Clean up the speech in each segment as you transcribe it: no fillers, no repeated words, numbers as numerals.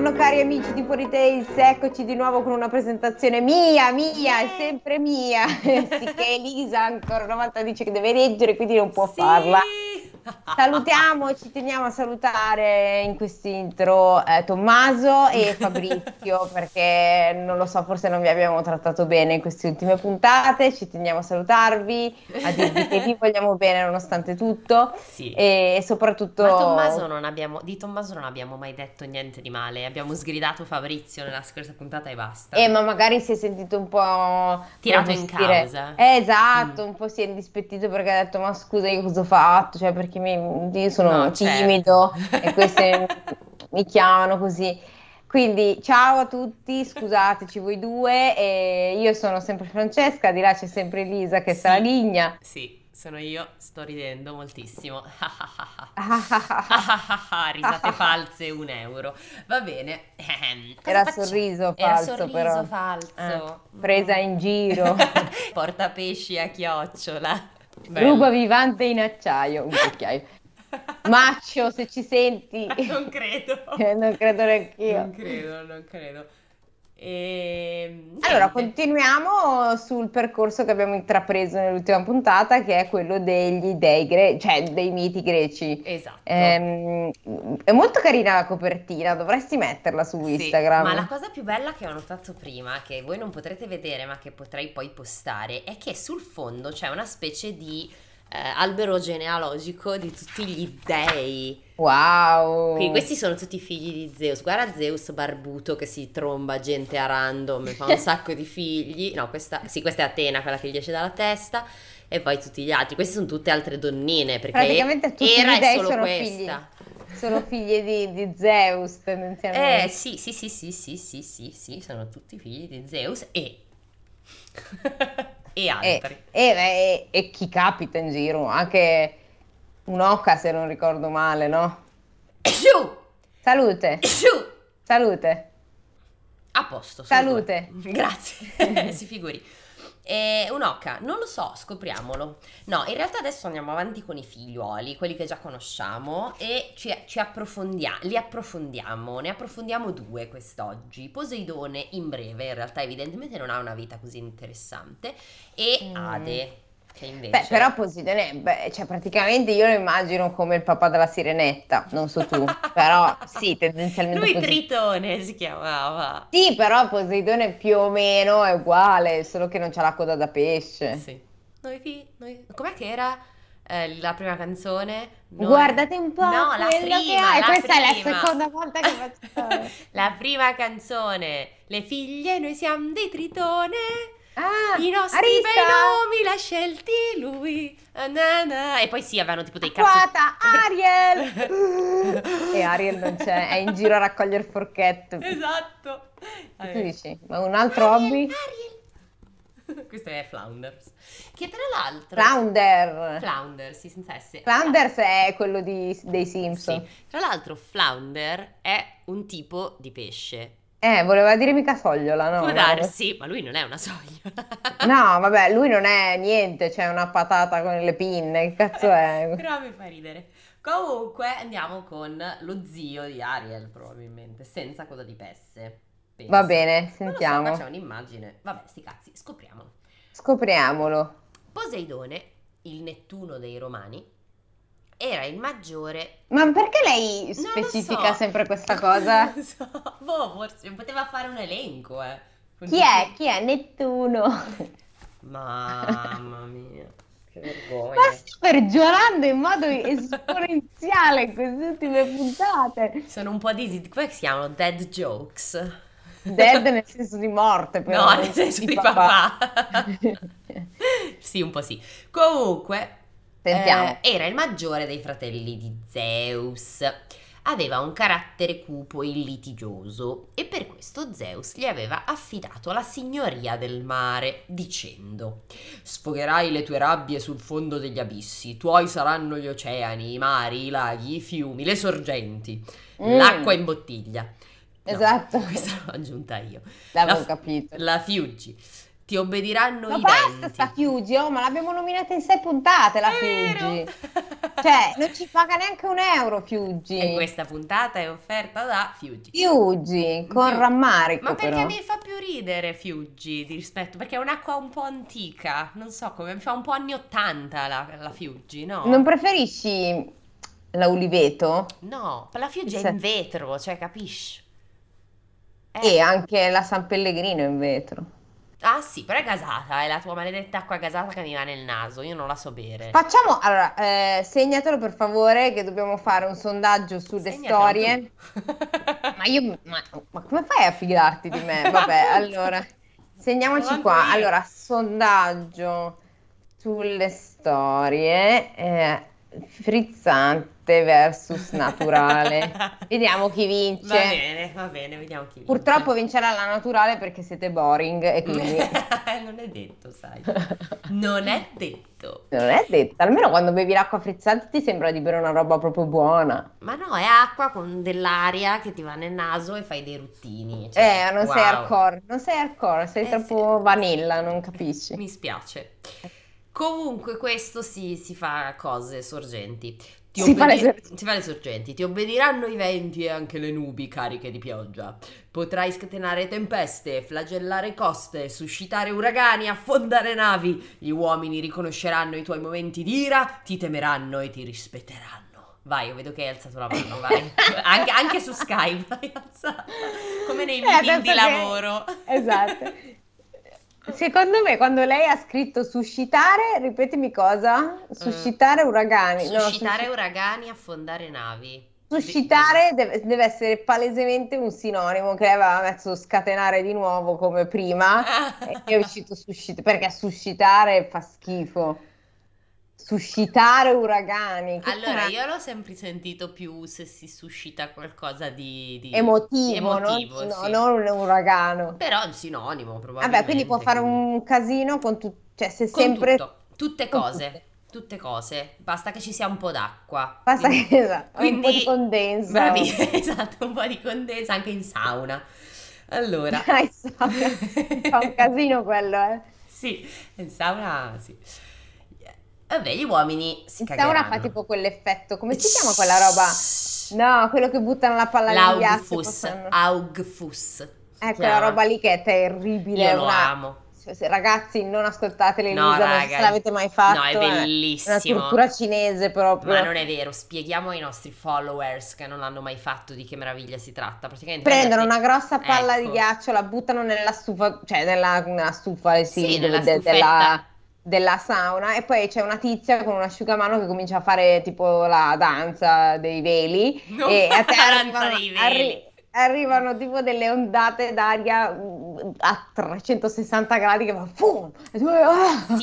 Buongiorno cari amici di PoliTales, eccoci di nuovo con una presentazione mia, è sempre mia, sicché Elisa ancora una volta dice che deve leggere, quindi non può farla. Salutiamo, ci teniamo a salutare in questo intro Tommaso e Fabrizio perché non lo so, forse non vi abbiamo trattato bene in queste ultime puntate, ci teniamo a salutarvi, a dirvi che vi vogliamo bene nonostante tutto, sì. E soprattutto di Tommaso non abbiamo mai detto niente di male, abbiamo sgridato Fabrizio nella scorsa puntata e basta. Ma magari si è sentito un po' tirato in causa. Esatto, un po' si è indispettito perché ha detto ma scusa io cosa ho fatto, cioè perché io sono timido e queste mi chiamano così. Quindi ciao a tutti, scusateci voi due, e io sono sempre Francesca, di là c'è sempre Elisa che sarà ligna. Sì, sono io, sto ridendo moltissimo. Risate false, €1. Va bene. Era sorriso falso. Presa in giro. Portapesci a chiocciola. Bello. Ruba vivante in acciaio, un cucchiaio. Maccio, se ci senti. Non credo. Non credo neanch'io. Non credo. Allora, continuiamo sul percorso che abbiamo intrapreso nell'ultima puntata, che è quello degli dei dei miti greci. Esatto. È molto carina la copertina, dovresti metterla su Instagram. Ma la cosa più bella che ho notato prima, che voi non potrete vedere ma che potrei poi postare, è che sul fondo c'è una specie di albero genealogico di tutti gli dei. Wow. Quindi questi sono tutti figli di Zeus. Guarda Zeus barbuto che si tromba gente a random, fa un sacco di figli. No, questa è Atena, quella che gli esce dalla testa, e poi tutti gli altri. Queste sono tutte altre donnine, perché praticamente tutti gli dei solo sono questa. Sono figlie di Zeus tendenzialmente. Sì, sono tutti figli di Zeus e altri. E chi capita in giro, anche un'oca se non ricordo male, no? Salute. Salute. A posto. Salute. Grazie. Si figuri. Un'oca, non lo so, scopriamolo. No, in realtà adesso andiamo avanti con i figliuoli, quelli che già conosciamo, e ne approfondiamo due quest'oggi. Poseidone in breve, in realtà evidentemente non ha una vita così interessante, e Ade, che invece... Beh, però Poseidone, cioè praticamente io lo immagino come il papà della Sirenetta, non so tu, però sì, tendenzialmente lui così. Tritone si chiamava. Sì, però Poseidone più o meno è uguale, solo che non c'ha la coda da pesce. Sì. Noi... Com'è che era la prima canzone? Guardate un po'. No, questa è la seconda volta che faccio. La prima canzone, le figlie, noi siamo dei Tritone. I nostri Arista. Bei nomi l'ha scelti lui. E poi avevano tipo dei cazzo. Ariel. E Ariel non c'è, è in giro a raccogliere forchette. Esatto. E tu dici, ma un altro hobby? Ariel. Questo è Flounder. Che tra l'altro Flounder, sì, senza S. Flounder è quello dei Simpsons. Sì. Tra l'altro Flounder è un tipo di pesce. Voleva dire mica sogliola, no? Può darsi, ma lui non è una sogliola. No, vabbè, lui non è niente, cioè una patata con le pinne, che cazzo è? Però mi fa ridere. Comunque andiamo con lo zio di Ariel, probabilmente, senza coda di pesce. Penso. Va bene, sentiamo. Non lo so, ma c'è un'immagine. Vabbè, sti cazzi, scopriamolo. Poseidone, il Nettuno dei Romani, era il maggiore. Ma perché lei specifica sempre questa cosa? Non so. Boh, forse poteva fare un elenco, Chi è? Nettuno. Mamma mia, che vergogna. Ma sto peggiorando in modo esponenziale in queste ultime puntate. Sono un po' come si chiamano? Dead jokes. Dead nel senso di morte, però. No, nel senso di papà. Sì, un po' sì. Comunque... era il maggiore dei fratelli di Zeus, aveva un carattere cupo e litigioso e per questo Zeus gli aveva affidato la signoria del mare dicendo: sfogherai le tue rabbie sul fondo degli abissi, tuoi saranno gli oceani, i mari, i laghi, i fiumi, le sorgenti, l'acqua in bottiglia. Esatto, questa l'ho aggiunta io. L'avevo capito. La Fiuggi. ti obbediranno i denti. Ma basta sta Fiuggi, oh, ma l'abbiamo nominata in 6 puntate la Fiuggi. Cioè, non ci paga neanche €1 Fiuggi. E questa puntata è offerta da Fiuggi. Fiuggi, con rammarico. Ma perché però mi fa più ridere Fiuggi di rispetto, perché è un'acqua un po' antica, non so come, mi fa un po' anni 80 la Fiuggi, no? Non preferisci la Oliveto? No, la Fiuggi è in vetro, cioè capisci? E anche la San Pellegrino è in vetro. Ah sì, però è gasata, è la tua maledetta acqua gasata che mi va nel naso, io non la so bere. Facciamo, allora, segnatelo per favore che dobbiamo fare un sondaggio sulle storie. Ma come fai a fidarti di me? Vabbè, allora, segniamoci qua. Io. Allora, sondaggio sulle storie, frizzanti versus naturale. Vediamo chi vince. Va bene, vediamo chi vince. Purtroppo vincerà la naturale perché siete boring e quindi non è detto, sai. Non è detto. Almeno quando bevi l'acqua frizzante ti sembra di bere una roba proprio buona. Ma no, è acqua con dell'aria che ti va nel naso e fai dei ruttini. Cioè, non sei hardcore. Sei troppo vanilla, non capisci. Mi spiace. Comunque questo si fa cose sorgenti. Ti obbediranno i venti e anche le nubi cariche di pioggia. Potrai scatenare tempeste, flagellare coste, suscitare uragani, affondare navi. Gli uomini riconosceranno i tuoi momenti di ira, ti temeranno e ti rispetteranno. Vai, io vedo che hai alzato la mano, vai. Anche su Skype hai alzato. Come nei meeting di lavoro. Esatto. Secondo me quando lei ha scritto suscitare, ripetimi cosa? Suscitare uragani. Suscitare uragani, affondare navi. Suscitare deve essere palesemente un sinonimo che lei aveva messo scatenare di nuovo come prima e è uscito suscitare, perché suscitare fa schifo. Suscitare uragani. Allora, io l'ho sempre sentito più se si suscita qualcosa di emotivo sì. No, non un uragano. Però è un sinonimo, probabilmente. Vabbè, quindi può fare un casino con tutte cose. Basta che ci sia un po' d'acqua. Quindi, un po' di condensa. Bravi, esatto, un po' di condensa anche in sauna. Allora, fa un casino quello, eh. Sì, in sauna, sì. Vabbè, gli uomini si cagheranno. Ora fa tipo quell'effetto, come si chiama quella roba? No, quello che buttano la palla nel ghiaccio. Augfus. Quella roba lì che è terribile. Io lo amo. Cioè, ragazzi, non ascoltate Elisa, se l'avete mai fatto. No, è bellissimo. È una cultura cinese proprio. Ma non è vero, spieghiamo ai nostri followers che non l'hanno mai fatto di che meraviglia si tratta. Praticamente prendono una grossa palla di ghiaccio, la buttano nella stufa, cioè nella stufa, della sauna, e poi c'è una tizia con un asciugamano che comincia a fare tipo la danza dei veli arrivano tipo delle ondate d'aria a 360 gradi che va fum. Sì,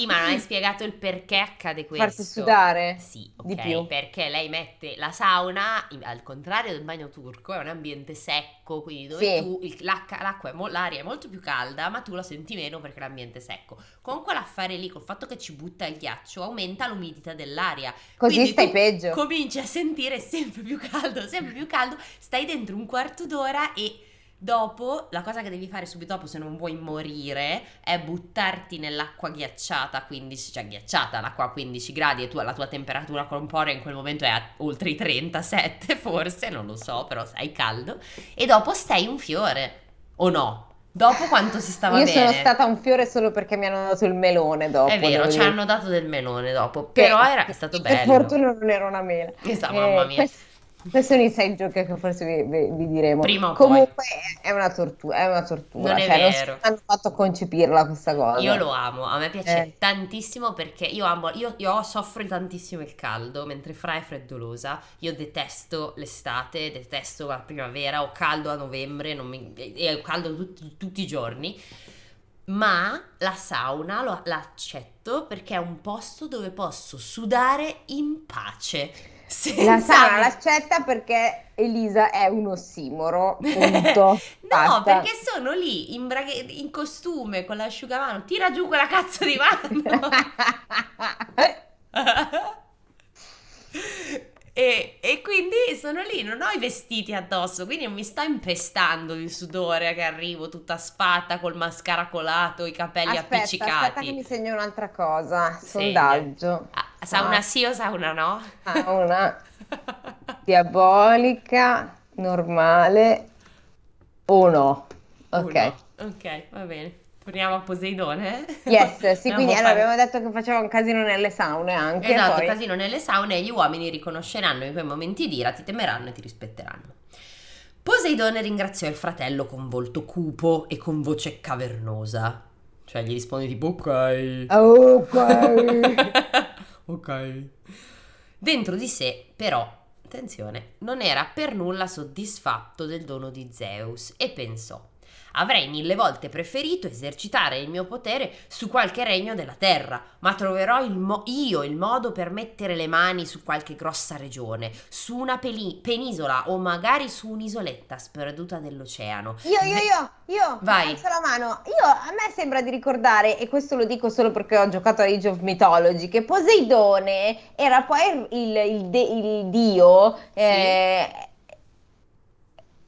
ma non hai spiegato il perché accade questo. Farsi sudare? Sì, okay, di più. Perché lei mette la sauna, al contrario del bagno turco, è un ambiente secco, quindi dove l'aria è molto più calda, ma tu la senti meno perché l'ambiente è secco. Con quell'affare lì, col fatto che ci butta il ghiaccio, aumenta l'umidità dell'aria. Così stai peggio. Cominci a sentire sempre più caldo, stai dentro un quarto d'ora. E dopo, la cosa che devi fare subito dopo, se non vuoi morire, è buttarti nell'acqua ghiacciata, ghiacciata l'acqua a 15 gradi e la tua temperatura corporea in quel momento è oltre i 37, forse, non lo so, però sei caldo, e dopo sei un fiore, o no? Dopo quanto si stava bene? Io sono stata un fiore solo perché mi hanno dato il melone dopo. È vero, ci hanno dato del melone dopo, però è stato bello. Per fortuna non era una mela. Esatto, mamma mia. Questi sono i 6 giochi che forse vi diremo. Prima o comunque poi. È una tortura. Non è vero. Non hanno fatto concepirla questa cosa. Io lo amo, a me piace tantissimo perché io soffro tantissimo il caldo, mentre Fra è freddolosa. Io detesto l'estate, detesto la primavera, ho caldo a novembre, ho caldo tutti i giorni. Ma la sauna l'accetto perché è un posto dove posso sudare in pace. La Sara l'accetta perché Elisa è un ossimoro, punto. No, perché sono lì in costume con l'asciugamano, tira giù quella cazzo di mano. E quindi sono lì, non ho i vestiti addosso, quindi non mi sta impestando di sudore che arrivo tutta sfatta col mascara colato, i capelli appiccicati. Aspetta che mi segno un'altra cosa, sondaggio. Sa una sì o sa una no? Una diabolica, normale o no? Ok. Uno. Ok, va bene. Torniamo a Poseidone. Yes, sì, quindi allora, abbiamo detto che faceva un casino nelle saune anche. Esatto, poi... casino nelle saune, e gli uomini riconosceranno in quei momenti d'ira, ti temeranno e ti rispetteranno. Poseidone ringraziò il fratello con volto cupo e con voce cavernosa. Cioè gli risponde tipo ok. Ok. Dentro di sé, però, attenzione, non era per nulla soddisfatto del dono di Zeus e pensò: avrei 1000 volte preferito esercitare il mio potere su qualche regno della terra, ma troverò il modo per mettere le mani su qualche grossa regione, su una penisola o magari su un'isoletta sperduta dell'oceano. Io vai. Alzo la mano. A me sembra di ricordare, e questo lo dico solo perché ho giocato a Age of Mythology, che Poseidone era poi il dio, sì.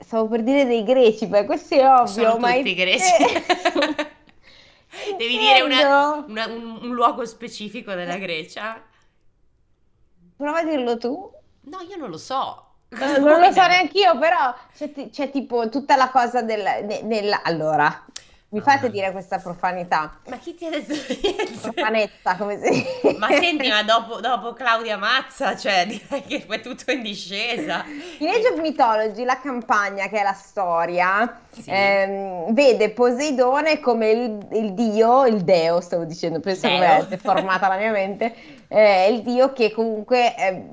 Stavo per dire dei greci, beh, questo è ovvio. Sono tutti greci. Devi dire un luogo specifico della Grecia. Prova a dirlo tu. No, io non lo so. Non lo so neanche io, però c'è tipo tutta la cosa della... Allora, mi fate dire questa profanità. Ma chi ti ha detto niente? Profanezza, come si... Ma senti, ma dopo Claudia Mazza, cioè, direi che è tutto in discesa. In Age of Mythology la campagna, che è la storia, sì, vede Poseidone come il dio, il deo, stavo dicendo, penso che è formata la mia mente, il dio che comunque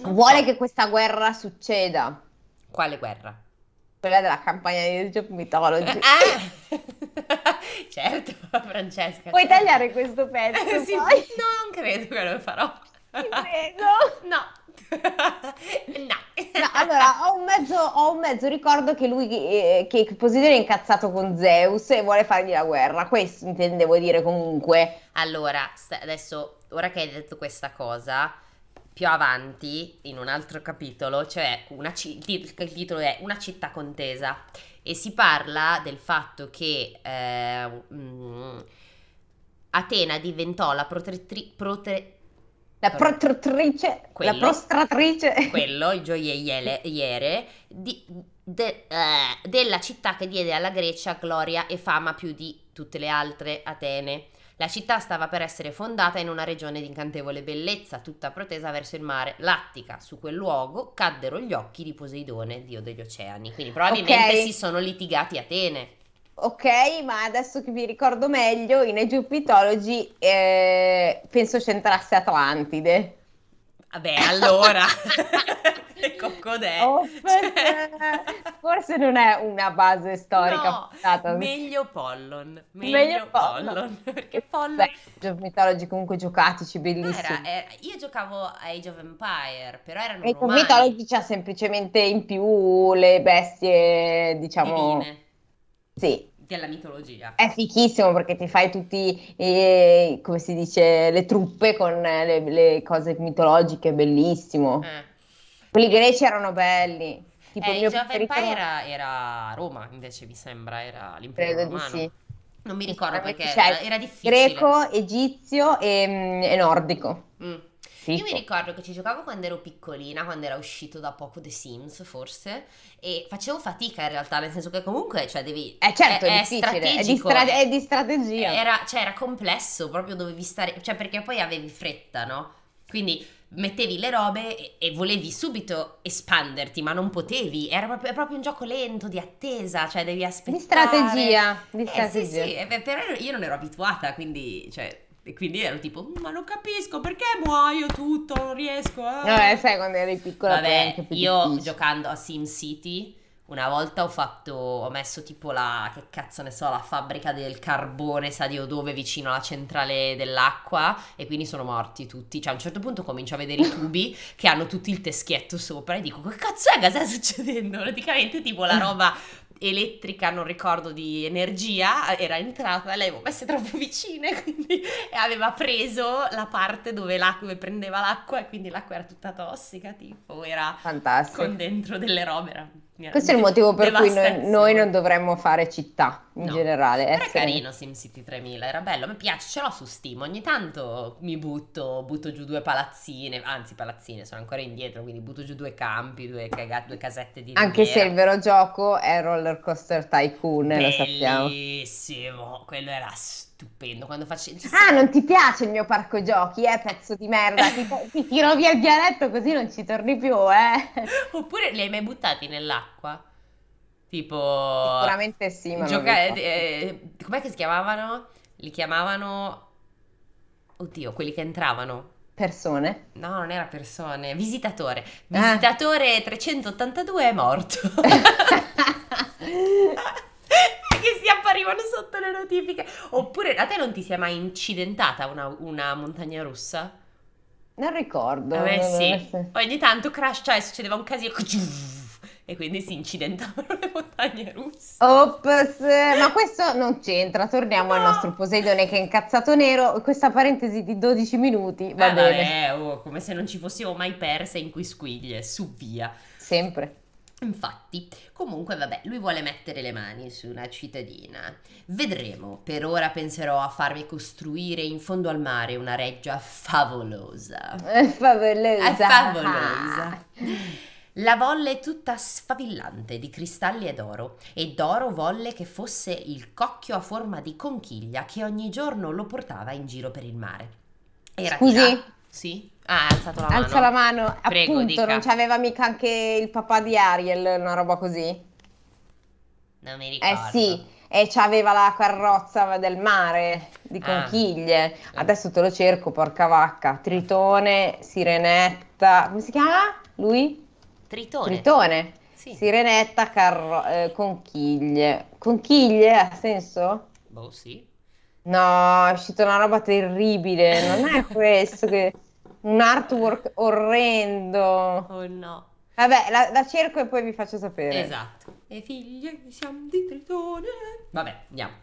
vuole che questa guerra succeda. Quale guerra? Quella della campagna di Age of Mythology. Certo, Francesca. Puoi tagliare questo pezzo? Sì, poi? Non credo che lo farò. Ti prego. No. Allora, ho un mezzo ricordo che lui, che Poseidone è incazzato con Zeus e vuole fargli la guerra. Questo intendevo dire comunque. Allora, adesso, ora che hai detto questa cosa... Più avanti, in un altro capitolo, cioè il titolo è Una città contesa, e si parla del fatto che Atena diventò la prostratrice, il gioielliere della città che diede alla Grecia gloria e fama più di tutte le altre, Atene. La città stava per essere fondata in una regione di incantevole bellezza, tutta protesa verso il mare, l'Attica. Su quel luogo caddero gli occhi di Poseidone, dio degli oceani. Quindi probabilmente si sono litigati Atene. Ok, ma adesso che mi ricordo meglio, in Age of Mythology penso c'entrasse Atlantide. Vabbè, allora... Coccodè. Forse non è una base storica. No, meglio Pollon. Meglio Pollon. Perché Pollon... Beh, Age of Mythology comunque giocatici, bellissimo. Io giocavo a Age of Empire, però erano romani. Age of Mythology c'ha semplicemente in più le bestie, diciamo... Divine. Sì. Della mitologia. È fichissimo perché ti fai tutti, come si dice, le truppe con le cose mitologiche, bellissimo. Quelli greci erano belli. Tipo il mio preferito era Roma, invece mi sembra, era l'impero romano. Sì. Non mi ricordo perché era difficile. Greco, egizio e nordico. Io mi ricordo che ci giocavo quando ero piccolina, quando era uscito da poco The Sims, forse, e facevo fatica in realtà, nel senso che comunque, cioè, devi... certo, è difficile, è di strategia. Era complesso, proprio dovevi stare... Cioè, perché poi avevi fretta, no? Quindi... mettevi le robe e volevi subito espanderti, ma non potevi, era proprio un gioco lento, di attesa, cioè devi aspettare. Di strategia. Sì, però io non ero abituata, quindi ero tipo, ma non capisco, perché muoio tutto, non riesco a... sai, quando eri piccola. Vabbè, io giocando a Sim City... Una volta ho messo tipo la fabbrica del carbone, sa Dio dove, vicino alla centrale dell'acqua, e quindi sono morti tutti. Cioè, a un certo punto comincio a vedere i tubi che hanno tutti il teschietto sopra e dico, che cazzo è che sta succedendo? Praticamente tipo la roba elettrica, non ricordo, di energia, era entrata, lei aveva messo troppo vicine, quindi aveva preso la parte dove prendeva l'acqua, e quindi l'acqua era tutta tossica, tipo, era fantastico, con dentro delle robe, era questo è il motivo per cui noi non dovremmo fare città in generale. Era carino SimCity 3000, era bello, mi piace, ce l'ho su Steam, ogni tanto mi butto giù due palazzine, anzi palazzine, sono ancora indietro, quindi butto giù due campi, due casette di anche riviera. Se il vero gioco è Rollercoaster Tycoon, bellissimo, lo sappiamo. Bellissimo, quello era stupendo quando facevi. Ah, non ti piace il mio parco giochi, pezzo di merda, ti tiro via il dialetto così non ci torni più, Oppure li hai mai buttati nell'acqua? Tipo sicuramente sì, ma com'è che si chiamavano? Li chiamavano, oddio, quelli che entravano. Persone? No, non era persone, visitatore. Visitatore 382 è morto. Che si apparivano sotto le notifiche. Oppure a te non ti sei mai incidentata una montagna russa? Non ricordo. A me sì. Ogni tanto crash, cioè succedeva un casino. E quindi si incidentavano le montagne russe. Ops, ma questo non c'entra, torniamo al nostro Poseidone che è incazzato nero, questa parentesi di 12 minuti, va bene. Come se non ci fossimo mai perse in quisquiglie, su via. Sempre. Infatti, comunque vabbè, lui vuole mettere le mani su una cittadina. Vedremo, per ora penserò a farmi costruire in fondo al mare una reggia favolosa. È favolosa. La volle tutta sfavillante di cristalli ed oro, e d'oro volle che fosse il cocchio a forma di conchiglia che ogni giorno lo portava in giro per il mare. Era così? Sì. Ah, ha alzato la mano. Alza la mano. Prego, appunto, dica. Non c'aveva mica anche il papà di Ariel, una roba così? Non mi ricordo. Sì. E c'aveva la carrozza del mare di conchiglie. Adesso te lo cerco, porca vacca. Tritone, Sirenetta, come si chiama lui? Tritone. Sì. Sirenetta, conchiglie. Conchiglie ha senso? Boh, sì. No, è uscita una roba terribile, non è questo che un artwork orrendo. Oh no. Vabbè, la cerco e poi vi faccio sapere. Esatto. E figlie siamo di Tritone. Vabbè, andiamo.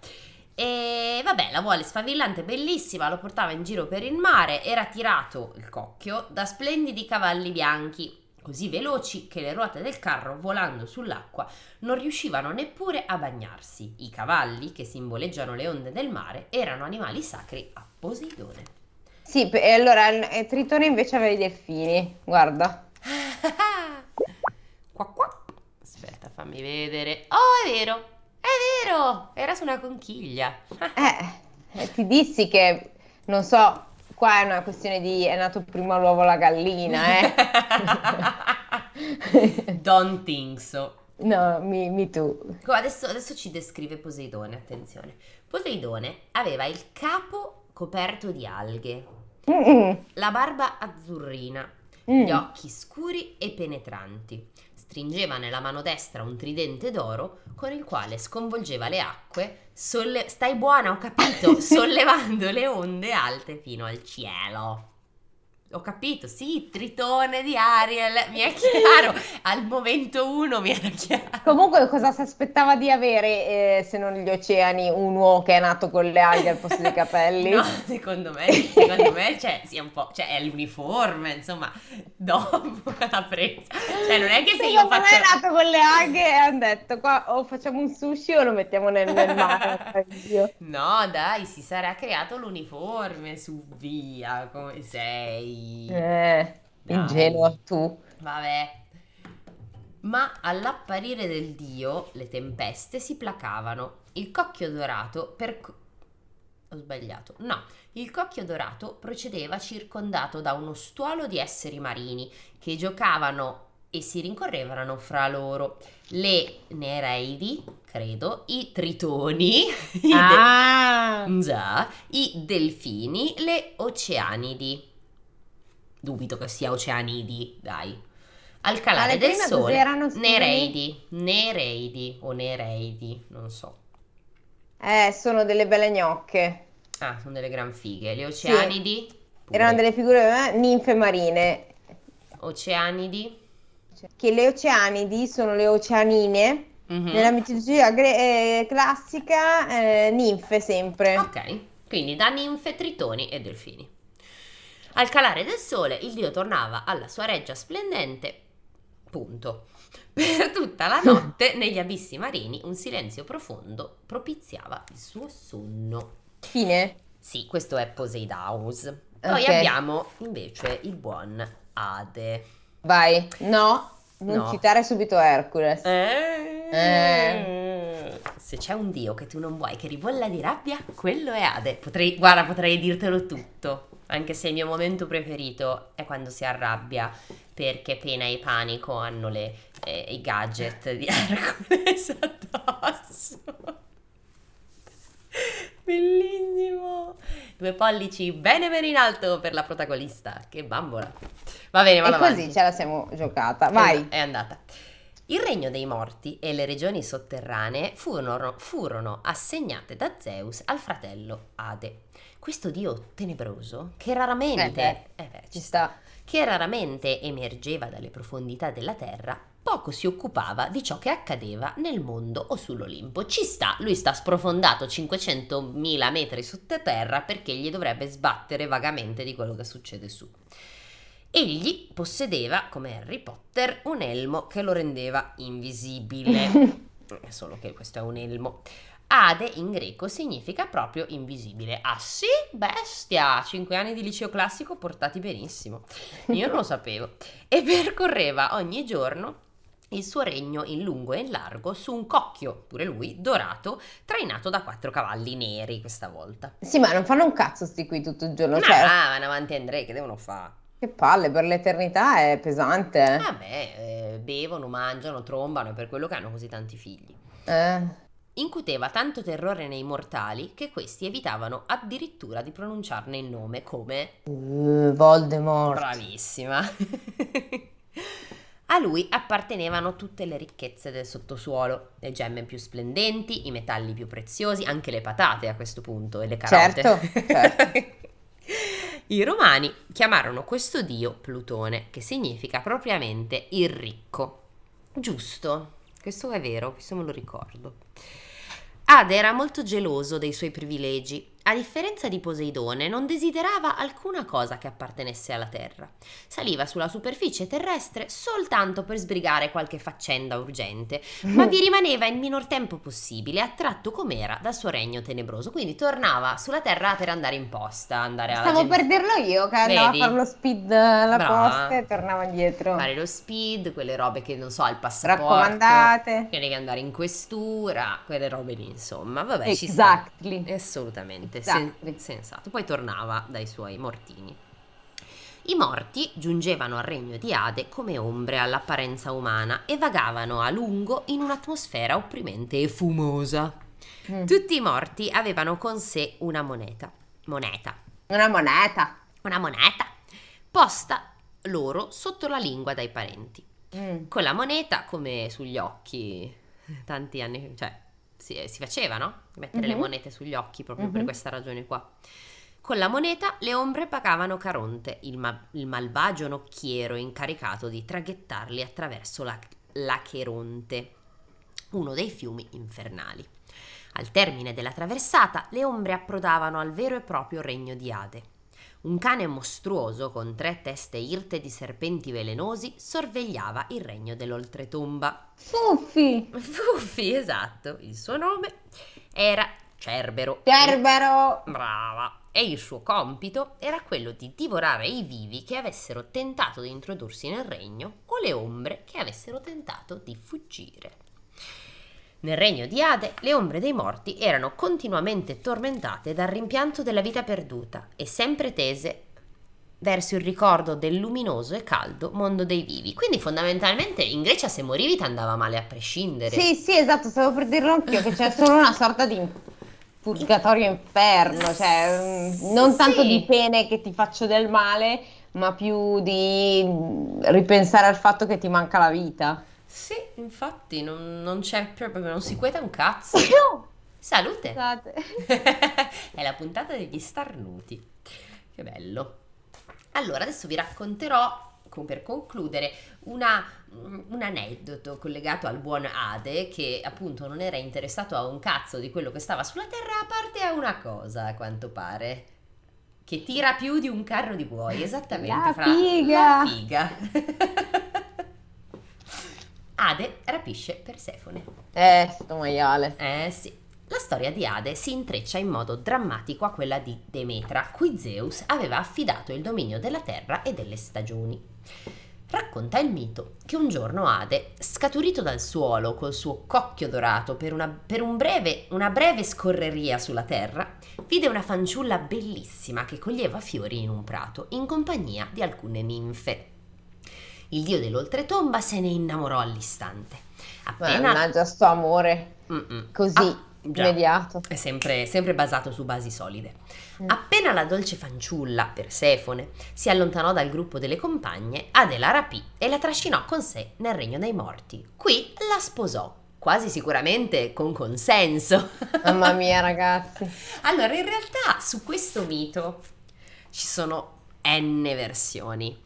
E vabbè, la vuole sfavillante, bellissima, lo portava in giro per il mare, era tirato il cocchio da splendidi cavalli bianchi, così veloci che le ruote del carro, volando sull'acqua, non riuscivano neppure a bagnarsi. I cavalli, che simboleggiano le onde del mare, erano animali sacri a Poseidone. Sì, e allora Tritone invece aveva i delfini, guarda. qua. Aspetta, fammi vedere. Oh, è vero, era su una conchiglia. Ti dissi che, non so... Qua è una questione di è nato prima l'uovo o la gallina, Don't think so. No, me too. Adesso ci descrive Poseidone, attenzione. Poseidone aveva il capo coperto di alghe, la barba azzurrina, gli occhi scuri e penetranti. Stringeva nella mano destra un tridente d'oro con il quale sconvolgeva le acque, stai buona, ho capito, sollevando le onde alte fino al cielo. Ho capito, sì, Tritone di Ariel, mi è chiaro, al momento uno mi era chiaro. Comunque cosa si aspettava di avere, se non gli oceani, un uomo che è nato con le alghe al posto dei capelli? No, secondo me sia un po', è l'uniforme, insomma, dopo la presa. Cioè non è che se io faccio... Secondo me è nato con le alghe e hanno detto qua o facciamo un sushi o lo mettiamo nel mare. No dai, si sarà creato l'uniforme, su via, come sei. Ingenuo tu. Vabbè. Ma all'apparire del dio le tempeste si placavano. Il cocchio dorato procedeva circondato da uno stuolo di esseri marini che giocavano e si rincorrevano fra loro. Le Nereidi, credo, i tritoni, i delfini, le oceanidi. Dubito che sia oceanidi, dai. Al calare del sole, Nereidi, non so. Sono delle belle gnocche. Ah, sono delle gran fighe. Le oceanidi? Sì. Erano delle figure ninfe marine. Oceanidi? Che le oceanidi sono le oceanine Nella mitologia classica, ninfe sempre. Ok, quindi da ninfe, tritoni e delfini. Al calare del sole il dio tornava alla sua reggia splendente, punto. Per tutta la notte negli abissi marini un silenzio profondo propiziava il suo sonno. Fine? Sì, questo è Poseidone. Poi abbiamo invece il buon Ade. Vai, non citare subito Hercules. Se c'è un dio che tu non vuoi che ribolla di rabbia, quello è Ade. Potrei dirtelo tutto. Anche se il mio momento preferito è quando si arrabbia perché Pena e Panico hanno i gadget di Hercules addosso. Bellissimo. 2 pollici bene bene in alto per la protagonista. Che bambola. Va bene, vado avanti. E così ce la siamo giocata. Vai. È andata. Il regno dei morti e le regioni sotterranee furono assegnate da Zeus al fratello Ade. Questo dio tenebroso che raramente emergeva dalle profondità della terra, poco si occupava di ciò che accadeva nel mondo o sull'Olimpo. Ci sta, lui sta sprofondato 500.000 metri sottoterra perché gli dovrebbe sbattere vagamente di quello che succede su. Egli possedeva, come Harry Potter, un elmo che lo rendeva invisibile. Solo che questo è un elmo. Ade in greco significa proprio invisibile. Ah sì? Bestia! 5 anni di liceo classico portati benissimo. Io non lo sapevo. E percorreva ogni giorno il suo regno in lungo e in largo su un cocchio, pure lui, dorato, trainato da 4 cavalli neri questa volta. Sì, ma non fanno un cazzo sti qui tutto il giorno. Vanno avanti e andrei, che devono fare? Che palle, per l'eternità è pesante. Bevono, mangiano, trombano, è per quello che hanno così tanti figli. Incuteva tanto terrore nei mortali che questi evitavano addirittura di pronunciarne il nome, come Voldemort. Bravissima. A lui appartenevano tutte le ricchezze del sottosuolo, le gemme più splendenti, i metalli più preziosi, anche le patate a questo punto e le carote. Certo. I romani chiamarono questo dio Plutone, che significa propriamente il ricco. Giusto, questo è vero, questo me lo ricordo. Ade era molto geloso dei suoi privilegi. A differenza di Poseidone, non desiderava alcuna cosa che appartenesse alla terra. Saliva sulla superficie terrestre soltanto per sbrigare qualche faccenda urgente, ma vi rimaneva il minor tempo possibile, attratto com'era dal suo regno tenebroso. Quindi tornava sulla terra per andare in posta, andare alla gente. Stavo per dirlo io, che andava a fare lo speed alla posta e tornava indietro. Fare lo speed, quelle robe che non so, al passaporto. Raccomandate. Che devi andare in questura, quelle robe lì, insomma. Vabbè, ci sta. Assolutamente. Sensato. Poi tornava dai suoi mortini. I morti giungevano al regno di Ade come ombre all'apparenza umana e vagavano a lungo in un'atmosfera opprimente e fumosa. Tutti i morti avevano con sé una moneta posta loro sotto la lingua dai parenti. Con la moneta, come sugli occhi tanti anni, cioè si faceva, no? Mettere le monete sugli occhi proprio per questa ragione qua. Con la moneta le ombre pagavano Caronte, il malvagio nocchiero incaricato di traghettarli attraverso l'Acheronte, uno dei fiumi infernali. Al termine della traversata le ombre approdavano al vero e proprio regno di Ade. Un cane mostruoso con 3 teste irte di serpenti velenosi sorvegliava il regno dell'oltretomba. Fuffi, esatto. Il suo nome era Cerbero. Brava. E il suo compito era quello di divorare i vivi che avessero tentato di introdursi nel regno o le ombre che avessero tentato di fuggire. Nel regno di Ade, le ombre dei morti erano continuamente tormentate dal rimpianto della vita perduta e sempre tese verso il ricordo del luminoso e caldo mondo dei vivi. Quindi fondamentalmente in Grecia se morivi ti andava male a prescindere. Sì, esatto, stavo per dirlo anch'io, che c'è solo una sorta di purgatorio inferno, cioè non tanto di pene che ti faccio del male, ma più di ripensare al fatto che ti manca la vita. Sì, infatti, non c'è proprio, non si queta un cazzo. No. Salute. È la puntata degli starnuti. Che bello. Allora, adesso vi racconterò per concludere, un aneddoto collegato al buon Ade, che appunto non era interessato a un cazzo di quello che stava sulla terra, a parte a una cosa, a quanto pare, che tira più di un carro di buoi, esattamente, la figa. Ade rapisce Persefone. Sto maiale. Sì. La storia di Ade si intreccia in modo drammatico a quella di Demetra, a cui Zeus aveva affidato il dominio della terra e delle stagioni. Racconta il mito che un giorno Ade, scaturito dal suolo col suo cocchio dorato per una breve scorreria sulla terra, vide una fanciulla bellissima che coglieva fiori in un prato in compagnia di alcune ninfe. Il dio dell'oltretomba se ne innamorò all'istante. Mannaggia sto amore, così immediato. È sempre basato su basi solide. Appena la dolce fanciulla, Persefone, si allontanò dal gruppo delle compagne, Ade la rapì e la trascinò con sé nel regno dei morti. Qui la sposò, quasi sicuramente con consenso. Mamma mia, ragazzi. Allora, in realtà su questo mito ci sono n versioni,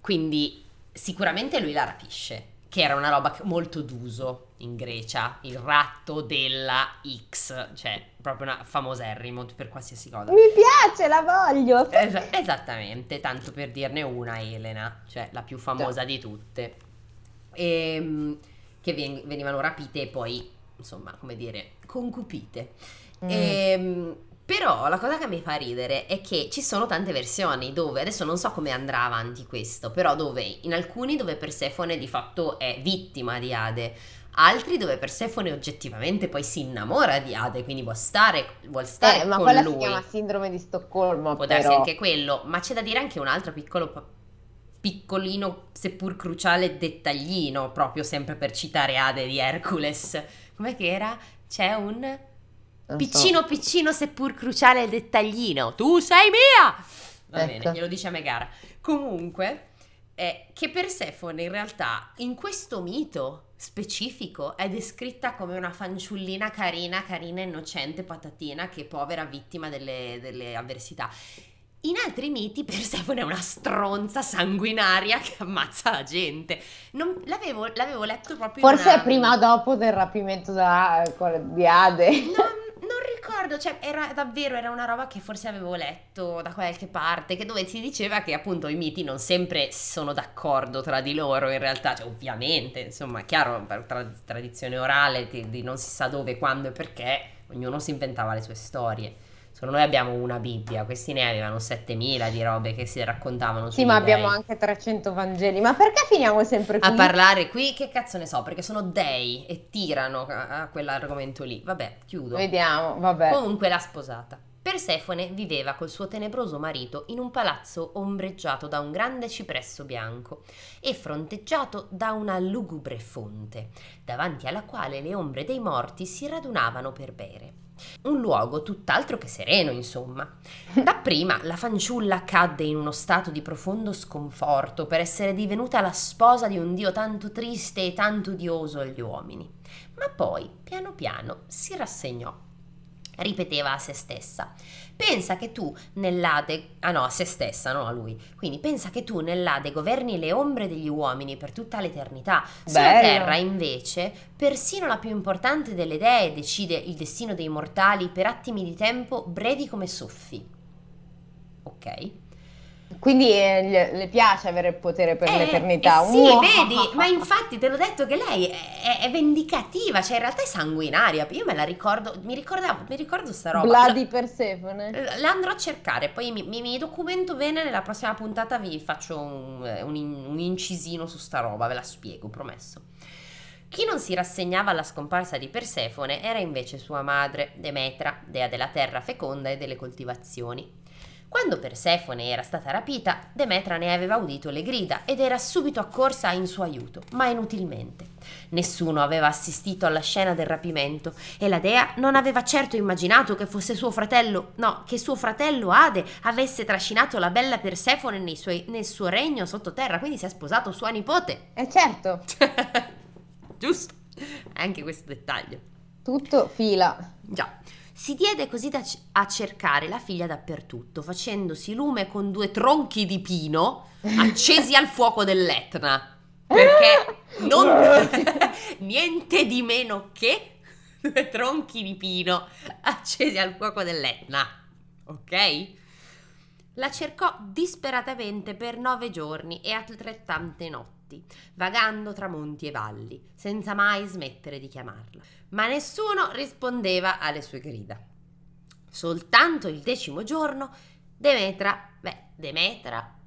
quindi sicuramente lui la rapisce, che era una roba molto d'uso in Grecia, il ratto della X, cioè proprio una famoserrimo per qualsiasi cosa. Mi piace, la voglio! Esattamente, tanto per dirne una, Elena, cioè la più famosa di tutte, che venivano rapite e poi, insomma, come dire, concupite. Però la cosa che mi fa ridere è che ci sono tante versioni dove, adesso non so come andrà avanti questo, però in alcuni dove Persefone di fatto è vittima di Ade, altri dove Persefone oggettivamente poi si innamora di Ade, quindi vuol stare con lui. Ma quella si chiama sindrome di Stoccolma, può darsi anche quello, ma c'è da dire anche un altro piccolino, seppur cruciale dettaglino, proprio sempre per citare Ade di Hercules. Com'è che era? C'è un... piccino seppur cruciale dettaglino, tu sei mia, va bene, glielo dice a Megara. Comunque è che Persefone in realtà in questo mito specifico è descritta come una fanciullina carina, innocente, patatina, che povera, vittima delle avversità. In altri miti Persefone è una stronza sanguinaria che ammazza la gente. L'avevo letto proprio forse prima o dopo del rapimento di Ade. Non ricordo, cioè era davvero una roba che forse avevo letto da qualche parte, che dove si diceva che appunto i miti non sempre sono d'accordo tra di loro in realtà, cioè ovviamente, insomma, chiaro, per tradizione orale di non si sa dove, quando e perché, ognuno si inventava le sue storie. Solo noi abbiamo una Bibbia, questi ne avevano 7000 di robe che si raccontavano. Sì, ma abbiamo anche 300 Vangeli, ma perché finiamo sempre qui? A parlare qui, che cazzo ne so, perché sono dei e tirano a quell'argomento lì. Vabbè, chiudo. Vediamo, vabbè. Comunque l'ha sposata. Persefone viveva col suo tenebroso marito in un palazzo ombreggiato da un grande cipresso bianco e fronteggiato da una lugubre fonte, davanti alla quale le ombre dei morti si radunavano per bere. Un luogo tutt'altro che sereno, insomma. Dapprima la fanciulla cadde in uno stato di profondo sconforto per essere divenuta la sposa di un dio tanto triste e tanto odioso agli uomini, ma poi piano piano si rassegnò. Ripeteva a se stessa: pensa che tu nell'Ade... Ah no, a se stessa, non a lui. Quindi pensa che tu nell'Ade governi le ombre degli uomini per tutta l'eternità. Sulla terra, invece, persino la più importante delle dee decide il destino dei mortali per attimi di tempo brevi come soffi. Ok. Quindi le piace avere il potere per l'eternità. Sì, vedi, ma infatti te l'ho detto che lei è vendicativa, cioè in realtà è sanguinaria. Io me la ricordo, mi ricordo sta roba. Bloody Persefone. La andrò a cercare, poi mi documento bene, nella prossima puntata vi faccio un incisino su sta roba, ve la spiego, promesso. Chi non si rassegnava alla scomparsa di Persefone era invece sua madre, Demetra, dea della terra feconda e delle coltivazioni. Quando Persefone era stata rapita, Demetra ne aveva udito le grida ed era subito accorsa in suo aiuto, ma inutilmente. Nessuno aveva assistito alla scena del rapimento e la dea non aveva certo immaginato che fosse suo fratello Ade avesse trascinato la bella Persefone nel suo regno sottoterra, quindi si è sposato sua nipote. Certo. Giusto. Anche questo dettaglio. Tutto fila. Già. Si diede così a cercare la figlia dappertutto, facendosi lume con due tronchi di pino accesi al fuoco dell'Etna, perché non niente di meno che due tronchi di pino accesi al fuoco dell'Etna, ok? La cercò disperatamente per 9 giorni e altrettante notti, vagando tra monti e valli, senza mai smettere di chiamarla. Ma nessuno rispondeva alle sue grida. Soltanto il 10° giorno Demetra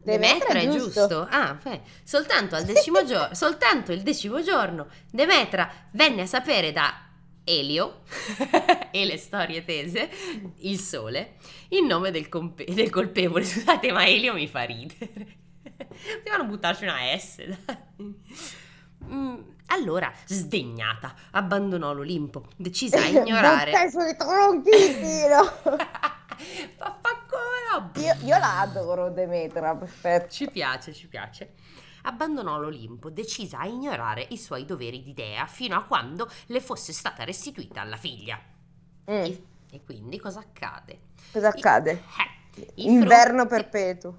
è giusto. Ah, soltanto al 10° giorno, soltanto il 10° giorno Demetra venne a sapere da Elio e le storie tese, il sole, il nome del colpevole. Scusate, ma Elio mi fa ridere. Potevano buttarci una S, dai. Allora, sdegnata, abbandonò l'Olimpo, decisa a ignorare. Buttai sui tronchi di pino. Io la adoro, Demetra, perfetto. Ci piace. Abbandonò l'Olimpo, decisa a ignorare i suoi doveri di dea fino a quando le fosse stata restituita alla figlia. E quindi cosa accade? Inverno perpetuo.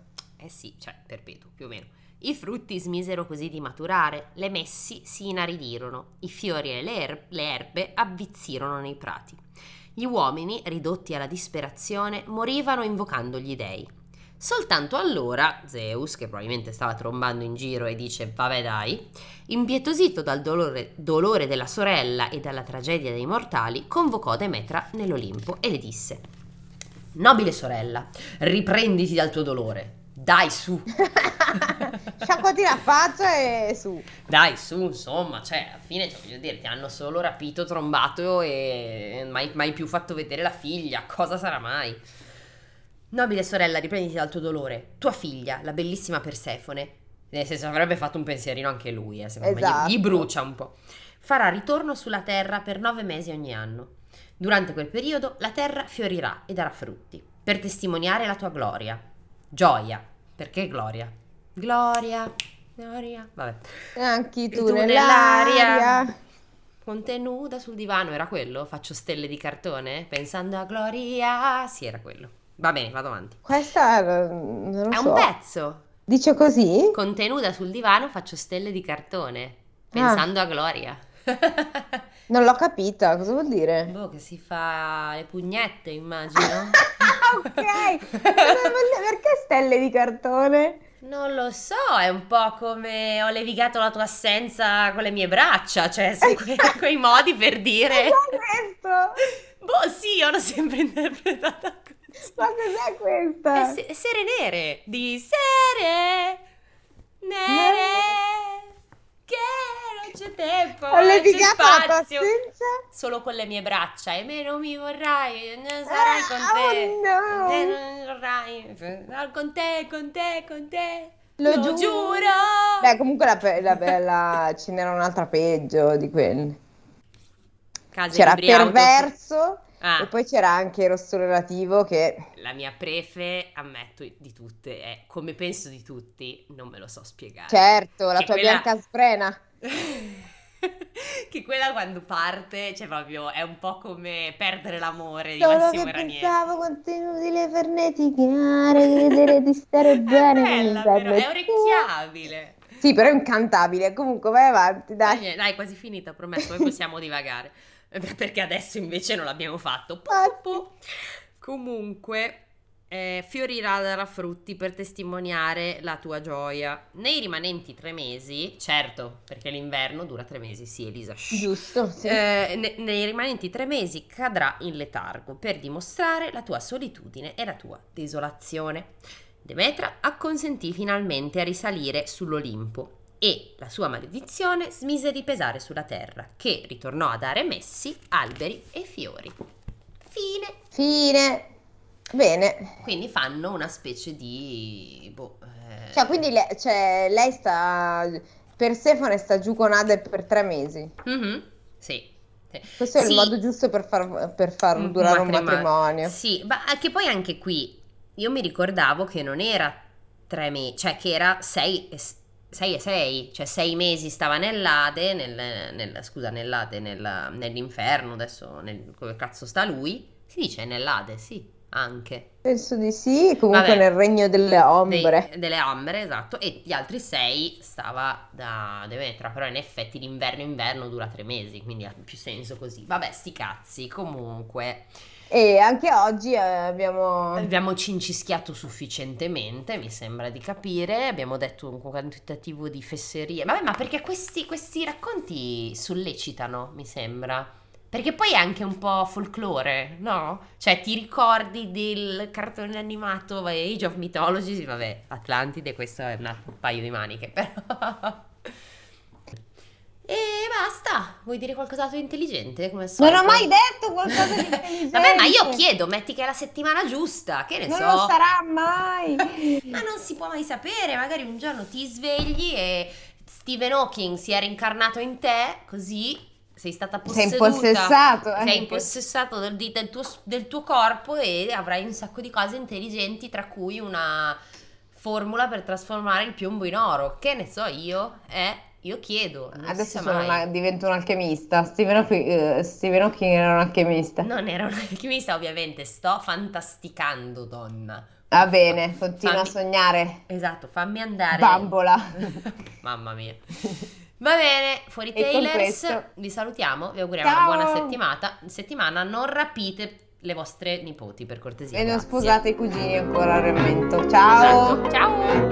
Perpetuo più o meno. I frutti smisero così di maturare, le messi si inaridirono, i fiori e le erbe avvizzirono nei prati. Gli uomini, ridotti alla disperazione, morivano invocando gli dei. Soltanto allora Zeus, che probabilmente stava trombando in giro e dice vabbè dai, impietosito dal dolore della sorella e dalla tragedia dei mortali, convocò Demetra nell'Olimpo e le disse: nobile sorella, riprenditi dal tuo dolore, dai su. Sciacquati la faccia e su. Dai su, insomma, cioè alla fine, voglio dire, ti hanno solo rapito, trombato e mai più fatto vedere la figlia, cosa sarà mai? Nobile sorella, riprenditi dal tuo dolore. Tua figlia, la bellissima Persefone, nel senso avrebbe fatto un pensierino anche lui, secondo me, gli brucia un po', farà ritorno sulla terra per 9 mesi ogni anno. Durante quel periodo la terra fiorirà e darà frutti, per testimoniare la tua gloria. Gioia, perché gloria, vabbè. Anche tu nell'aria. Contenuta sul divano, era quello? Faccio stelle di cartone? Pensando a gloria, sì, era quello. Va bene, vado avanti. Questa non lo so. È un pezzo. Dice così? Contenuta sul divano, faccio stelle di cartone, pensando a gloria. Non l'ho capita, cosa vuol dire? Boh, che si fa le pugnette, immagino. Ok, perché stelle di cartone? Non lo so, è un po' come ho levigato la tua assenza con le mie braccia, cioè sono quei modi per dire. Ma questo? Boh, sì, io l'ho sempre interpretata così. Ma cos'è questa? È sere nere di sere nere, che non c'è tempo, non c'è spazio, solo con le mie braccia e me non mi vorrai, non sarai con te. Lo giuro. Beh, comunque la bella ce n'era un'altra peggio di quelle. C'era perverso. E poi c'era anche il rosso relativo, che la mia prefe, ammetto di tutte, è come penso di tutti, non me lo so spiegare. Certo, la tua Bianca Sprena. Che quella quando parte, cioè proprio è un po' come Perdere l'amore di Massimo Ranieri. Pensavo quanto è inutile farneticare, credere di stare bene. È bella, però è orecchiabile. Sì, però è incantabile. Comunque vai avanti, dai. Dai, quasi finita, promesso, poi possiamo divagare. Perché adesso invece non l'abbiamo fatto. Comunque fiorirà, darà frutti per testimoniare la tua gioia. Nei rimanenti 3 mesi, certo, perché l'inverno dura 3 mesi, sì, Elisa. Giusto, sì. Nei rimanenti 3 mesi cadrà in letargo per dimostrare la tua solitudine e la tua desolazione. Demetra acconsentì finalmente a risalire sull'Olimpo e la sua maledizione smise di pesare sulla terra, che ritornò a dare messi, alberi e fiori. Fine. Bene. Quindi fanno una specie di... Cioè, quindi lei sta... Persefone sta giù con Ade per 3 mesi. Mm-hmm. Sì. Questo è il modo giusto per far durare un matrimonio. Sì, ma che poi anche qui io mi ricordavo che non era 3 mesi, cioè che era 6 e 6, cioè 6 mesi stava nell'Ade, nell'inferno, adesso come cazzo sta lui, Si dice nell'Ade, sì, anche. Penso di sì, comunque vabbè, nel regno delle ombre. Delle ombre, esatto, e gli altri 6 stava da Demetra, però in effetti l'inverno dura 3 mesi, quindi ha più senso così. Vabbè, sti cazzi, comunque. E anche oggi abbiamo cincischiato sufficientemente, mi sembra di capire, abbiamo detto un quantitativo di fesserie. Vabbè, ma perché questi racconti sollecitano, mi sembra. Perché poi è anche un po' folklore, no? Cioè, ti ricordi del cartone animato Age of Mythology? Sì, vabbè, Atlantide, questo è un paio di maniche, però. E basta! Vuoi dire qualcos'altro di intelligente? Come non ho mai detto qualcosa di intelligente! Vabbè, ma io chiedo, metti che è la settimana giusta, che ne so? Non lo sarà mai! Ma non si può mai sapere, magari un giorno ti svegli e Stephen Hawking si è reincarnato in te, così. Sei stata posseduta, sei impossessato del tuo corpo e avrai un sacco di cose intelligenti, tra cui una formula per trasformare il piombo in oro. Che ne so io? Io chiedo. Non adesso si sa mai. Divento un alchemista. Stephen Hawking era un alchimista. Non era un alchimista, ovviamente. Sto fantasticando, donna. Va bene, continua a sognare. Esatto, fammi andare. Bambola. Mamma mia. Va bene, fuori Tailers, vi salutiamo, vi auguriamo una buona settimana, non rapite le vostre nipoti per cortesia. E non sposate i cugini ancora a Remento. Ciao! Esatto. Ciao!